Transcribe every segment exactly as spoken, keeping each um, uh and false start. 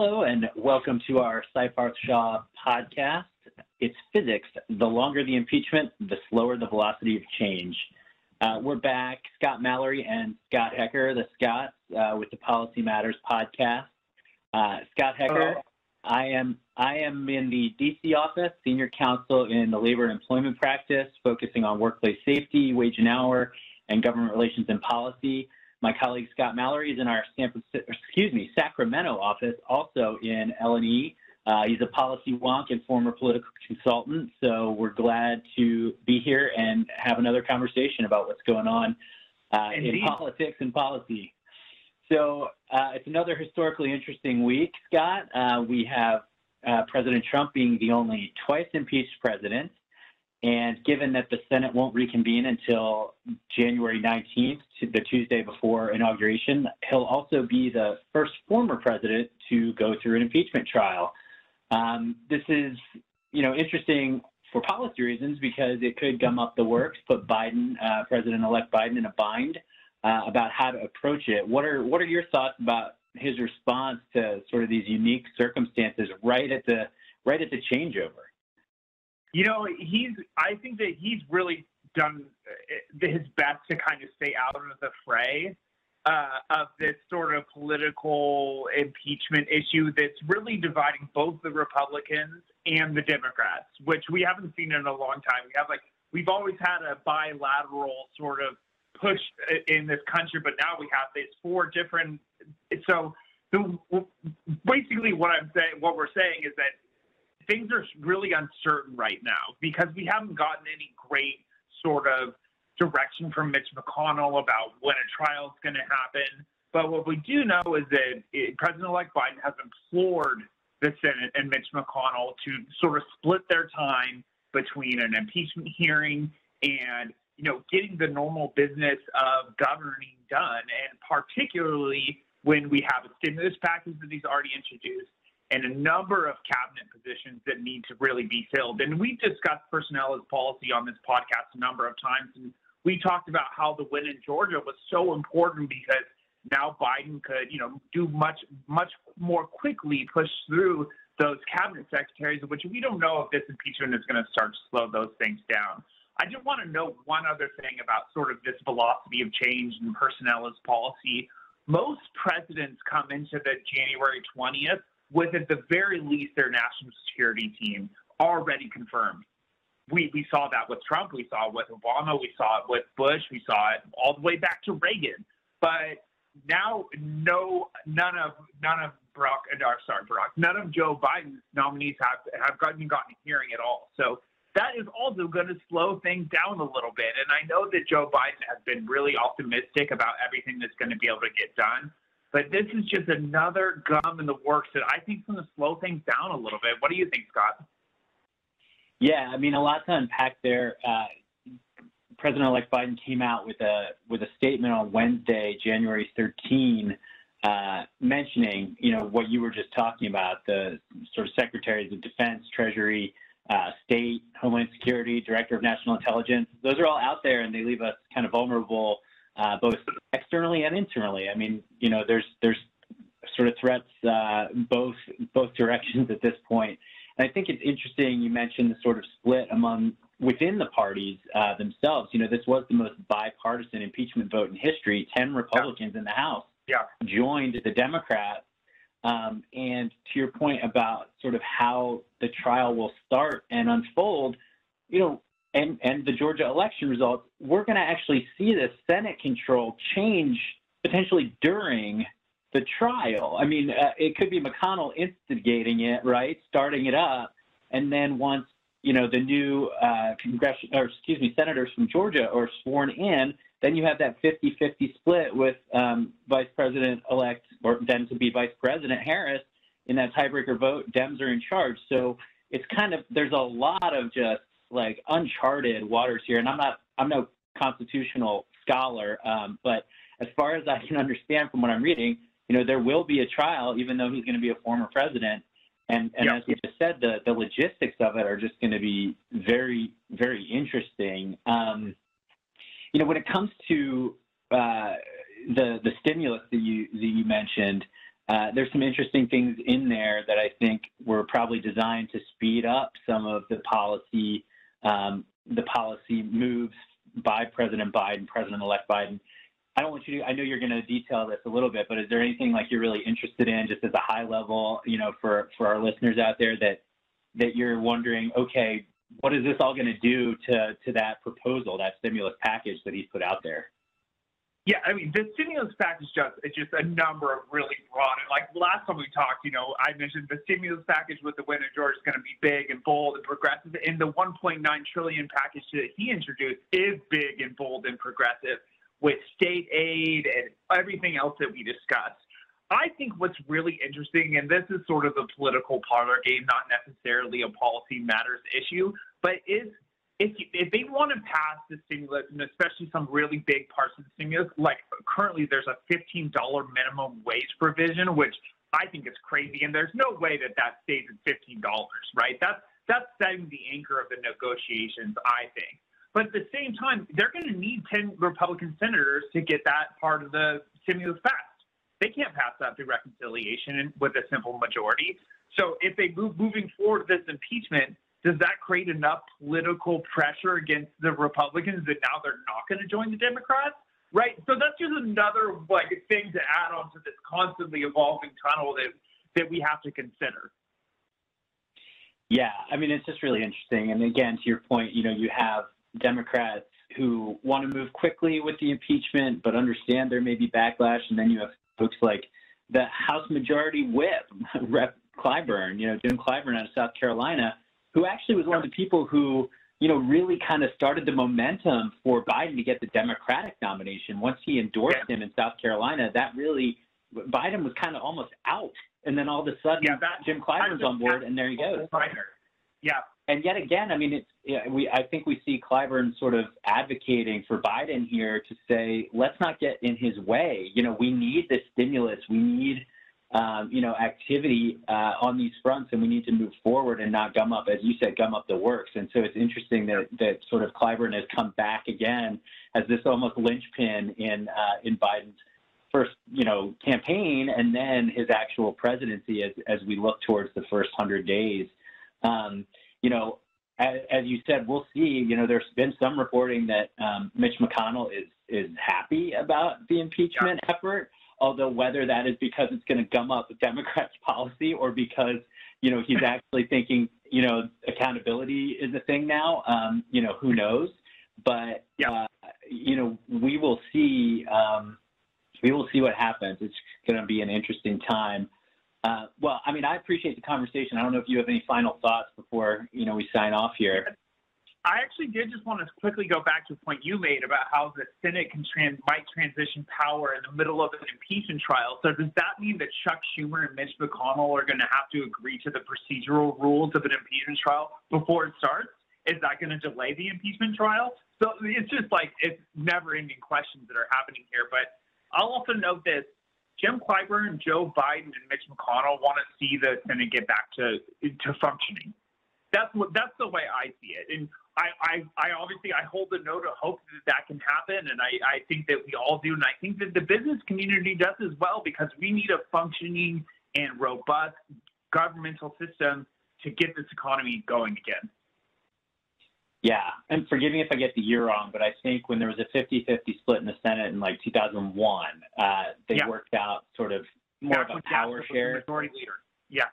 Hello, and welcome to our Seyfarth Shaw podcast. It's physics. The longer the impeachment, the slower the velocity of change. Uh, we're back, Scott Mallory and Scott Hecker, the Scots, uh, with the Policy Matters podcast. Uh, Scott Hecker, Hello. I am I am in the D C office, senior counsel in the labor and employment practice, focusing on workplace safety, wage and hour, and government relations and policy. My colleague Scott Mallory is in our San Francisco, excuse me, Sacramento office, also in L and E. Uh, he's a policy wonk and former political consultant, so we're glad to be here and have another conversation about what's going on uh, in politics and policy. So uh, it's another historically interesting week, Scott. Uh, we have uh, President Trump being the only twice impeached president. And given that the Senate won't reconvene until January nineteenth, the Tuesday before inauguration, he'll also be the first former president to go through an impeachment trial. Um, this is, you know, interesting for policy reasons because it could gum up the works, put Biden, uh, President-elect Biden, in a bind uh, about how to approach it. What are what are your thoughts about his response to sort of these unique circumstances right at the right at the changeover? You know, he's. I think that he's really done his best to kind of stay out of the fray uh, of this sort of political impeachment issue that's really dividing both the Republicans and the Democrats, which we haven't seen in a long time. We have like we've always had a bilateral sort of push in this country, but now we have these four different. So, the, basically, what I'm saying, what we're saying, is that things are really uncertain right now because we haven't gotten any great sort of direction from Mitch McConnell about when a trial is going to happen. But what we do know is that it, President-elect Biden has implored the Senate and Mitch McConnell to sort of split their time between an impeachment hearing and, you know, getting the normal business of governing done, and particularly when we have a stimulus package that he's already introduced and a number of cabinet positions that need to really be filled. And we've discussed personnel as policy on this podcast a number of times, and we talked about how the win in Georgia was so important because now Biden could, you know, do much, much more quickly push through those cabinet secretaries, which we don't know if this impeachment is going to start to slow those things down. I just want to note one other thing about sort of this velocity of change and personnel as policy. Most presidents come into the January twentieth with, at the very least, their national security team already confirmed. We we saw that with Trump. We saw it with Obama. We saw it with Bush. We saw it all the way back to Reagan. But now, no, none of none of Barack, sorry, Barack, none of Joe Biden's nominees have have gotten gotten a hearing at all. So that is also going to slow things down a little bit. And I know that Joe Biden has been really optimistic about everything that's going to be able to get done. But this is just another gum in the works that I think is going to slow things down a little bit. What do you think, Scott? Yeah, I mean, a lot to unpack there. Uh, President-elect Biden came out with a with a statement on Wednesday, January thirteenth, uh, mentioning, you know, what you were just talking about, the sort of secretaries of defense, treasury, uh, state, homeland security, director of national intelligence. Those are all out there, and they leave us kind of vulnerable, Uh, both externally and internally. I mean, you know, there's there's sort of threats uh, both both directions at this point. And I think it's interesting you mentioned the sort of split among within the parties uh, themselves. You know, this was the most bipartisan impeachment vote in history. Ten Republicans yeah. in the House yeah. joined the Democrats. Um, and to your point about sort of how the trial will start and unfold, you know, And, and the Georgia election results, we're going to actually see the Senate control change potentially during the trial. I mean, uh, it could be McConnell instigating it, right, starting it up, and then once, you know, the new uh, congressional, or excuse me, senators from Georgia are sworn in, then you have that fifty-fifty split with um, Vice President-elect, or then to be Vice President Harris, in that tiebreaker vote. Dems are in charge, so it's kind of there's a lot of just like uncharted waters here, and I'm not, I'm no constitutional scholar, um, but as far as I can understand from what I'm reading, you know, there will be a trial, even though he's going to be a former president, and and yep. as we just said, the the logistics of it are just going to be very, very interesting. Um, you know, when it comes to uh, the the stimulus that you that you mentioned, uh, there's some interesting things in there that I think were probably designed to speed up some of the policy, um, the policy moves by President Biden, President-elect Biden. I don't want you to, I know you're going to detail this a little bit, but is there anything like you're really interested in just as a high level, you know, for, for our listeners out there that, that you're wondering, okay, what is this all going to do to, to that proposal, that stimulus package that he's put out there? Yeah, I mean, the stimulus package just it's just a number of really broad. Like last time we talked, you know, I mentioned the stimulus package with the win in Georgia is going to be big and bold and progressive, and the one point nine trillion dollars package that he introduced is big and bold and progressive with state aid and everything else that we discussed. I think what's really interesting, and this is sort of the political parlor game, not necessarily a Policy Matters issue, but is If, you, if they want to pass the stimulus, and especially some really big parts of the stimulus, like currently there's a fifteen dollar minimum wage provision, which I think is crazy. And there's no way that that stays at fifteen dollars, right? That's, that's setting the anchor of the negotiations, I think. But at the same time, they're going to need ten Republican senators to get that part of the stimulus passed. They can't pass that through reconciliation with a simple majority. So if they move moving forward this impeachment, does that create enough political pressure against the Republicans that now they're not going to join the Democrats? Right. So that's just another like thing to add on to this constantly evolving tunnel that that we have to consider. Yeah, I mean, it's just really interesting. And again, to your point, you know, you have Democrats who want to move quickly with the impeachment, but understand there may be backlash. And then you have folks like the House Majority Whip, Representative Clyburn, you know, Jim Clyburn out of South Carolina, who actually was one of the people who, you know, really kind of started the momentum for Biden to get the Democratic nomination. Once he endorsed yeah. him in South Carolina, that really, Biden was kind of almost out. And then all of a sudden, yeah, that, Jim Clyburn's on board, and there he goes. Yeah. And yet again, I mean, it's, you know, we I think we see Clyburn sort of advocating for Biden here to say, let's not get in his way. You know, we need this stimulus. We need Um, you know, activity uh, on these fronts, and we need to move forward and not gum up, as you said, gum up the works. And so it's interesting that that sort of Clyburn has come back again as this almost linchpin in uh, in Biden's first, you know, campaign, and then his actual presidency as as we look towards the first hundred days. Um, you know, as, as you said, we'll see. You know, there's been some reporting that um, Mitch McConnell is is happy about the impeachment yeah. effort. Although whether that is because it's going to gum up Democrats' policy or because, you know, he's actually thinking, you know, accountability is a thing now, um, you know, who knows? But, uh, you know, we will see. Um, we will see what happens. It's going to be an interesting time. Uh, well, I mean, I appreciate the conversation. I don't know if you have any final thoughts before, you know, we sign off here. I actually did just want to quickly go back to a point you made about how the Senate can trans- might transition power in the middle of an impeachment trial. So does that mean that Chuck Schumer and Mitch McConnell are going to have to agree to the procedural rules of an impeachment trial before it starts? Is that going to delay the impeachment trial? So it's just like it's never-ending questions that are happening here. But I'll also note this. Jim Clyburn, Joe Biden, and Mitch McConnell want to see the Senate get back to, to functioning. That's what, that's the way I see it. And I, I, I obviously, I hold the note of hope that that can happen. And I, I think that we all do. And I think that the business community does as well, because we need a functioning and robust governmental system to get this economy going again. Yeah. And forgive me if I get the year wrong, but I think when there was a fifty-fifty split in the Senate in like two thousand one, uh, they yeah. worked out sort of more that's of a power share. Majority leader. Yeah.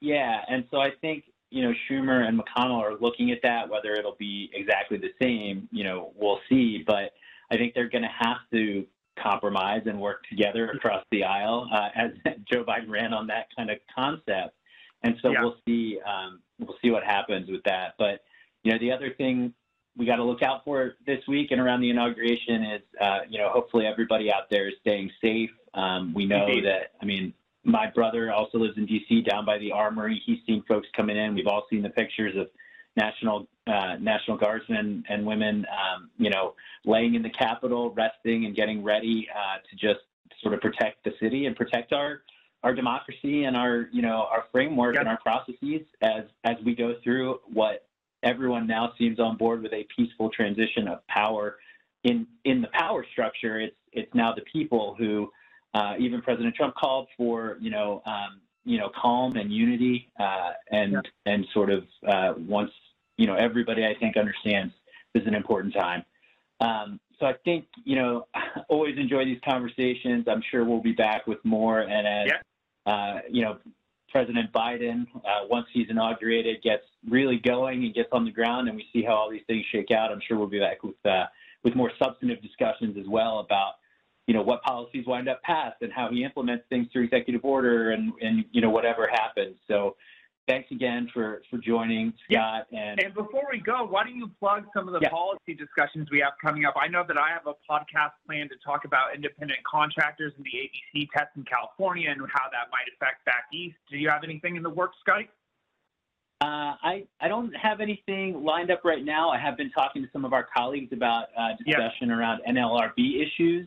Yeah. And so I think, you know, Schumer and McConnell are looking at that, whether it'll be exactly the same, you know, we'll see. But I think they're going to have to compromise and work together across the aisle, uh, as Joe Biden ran on that kind of concept. And so yeah. we'll see, um, we'll see what happens with that. But, you know, the other thing we got to look out for this week and around the inauguration is, uh, you know, hopefully everybody out there is staying safe. Um, we know mm-hmm. that, I mean, my brother also lives in D C down by the Armory. He's seen folks coming in. We've all seen the pictures of National uh, National Guardsmen and women, um, you know, laying in the Capitol, resting and getting ready uh, to just sort of protect the city and protect our, our democracy and our, you know, our framework yep. and our processes as, as we go through what everyone now seems on board with a peaceful transition of power. In in the power structure, it's it's now the people who Uh, even President Trump called for, you know, um, you know, calm and unity, uh, and yeah. and sort of uh, once, you know, everybody I think understands this is an important time. Um, so I think, you know, always enjoy these conversations. I'm sure we'll be back with more. And as yeah. uh, you know, President Biden, uh, once he's inaugurated, gets really going and gets on the ground, and we see how all these things shake out, I'm sure we'll be back with uh, with more substantive discussions as well about, you know, what policies wind up passed and how he implements things through executive order and, and you know, whatever happens. So thanks again for, for joining, Scott. Yeah. And, and before we go, why don't you plug some of the yeah. policy discussions we have coming up? I know that I have a podcast planned to talk about independent contractors and the A B C test in California and how that might affect back east. Do you have anything in the works, Scott? Uh, I, I don't have anything lined up right now. I have been talking to some of our colleagues about uh, discussion yeah. around N L R B issues.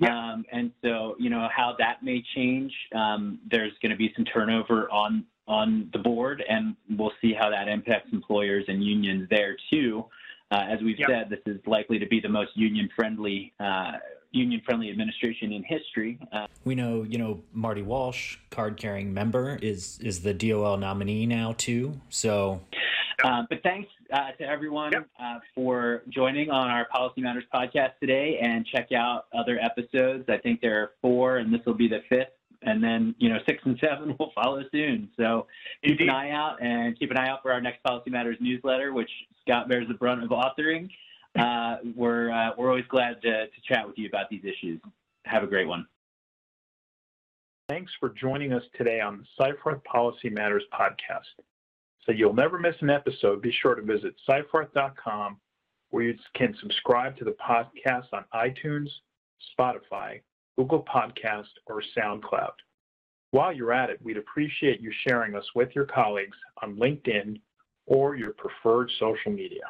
Yeah. Um, and so, you know, how that may change, um, there's going to be some turnover on, on the board, and we'll see how that impacts employers and unions there too. Uh, as we've yep. said, this is likely to be the most union-friendly, uh, union-friendly administration in history. Uh, we know, you know, Marty Walsh, card-carrying member, is, is the D O L nominee now too, so... Uh, but thanks uh, to everyone yep. uh, for joining on our Policy Matters podcast today, and check out other episodes. I think there are four, and this will be the fifth, and then, you know, six and seven will follow soon. So Indeed. keep an eye out, and keep an eye out for our next Policy Matters newsletter, which Scott bears the brunt of authoring. Uh, we're, uh, we're always glad to, to chat with you about these issues. Have a great one. Thanks for joining us today on the Seyfarth Policy Matters podcast. So you'll never miss an episode, be sure to visit seyfarth dot com, where you can subscribe to the podcast on iTunes, Spotify, Google Podcast, or SoundCloud. While you're at it, we'd appreciate you sharing us with your colleagues on LinkedIn or your preferred social media.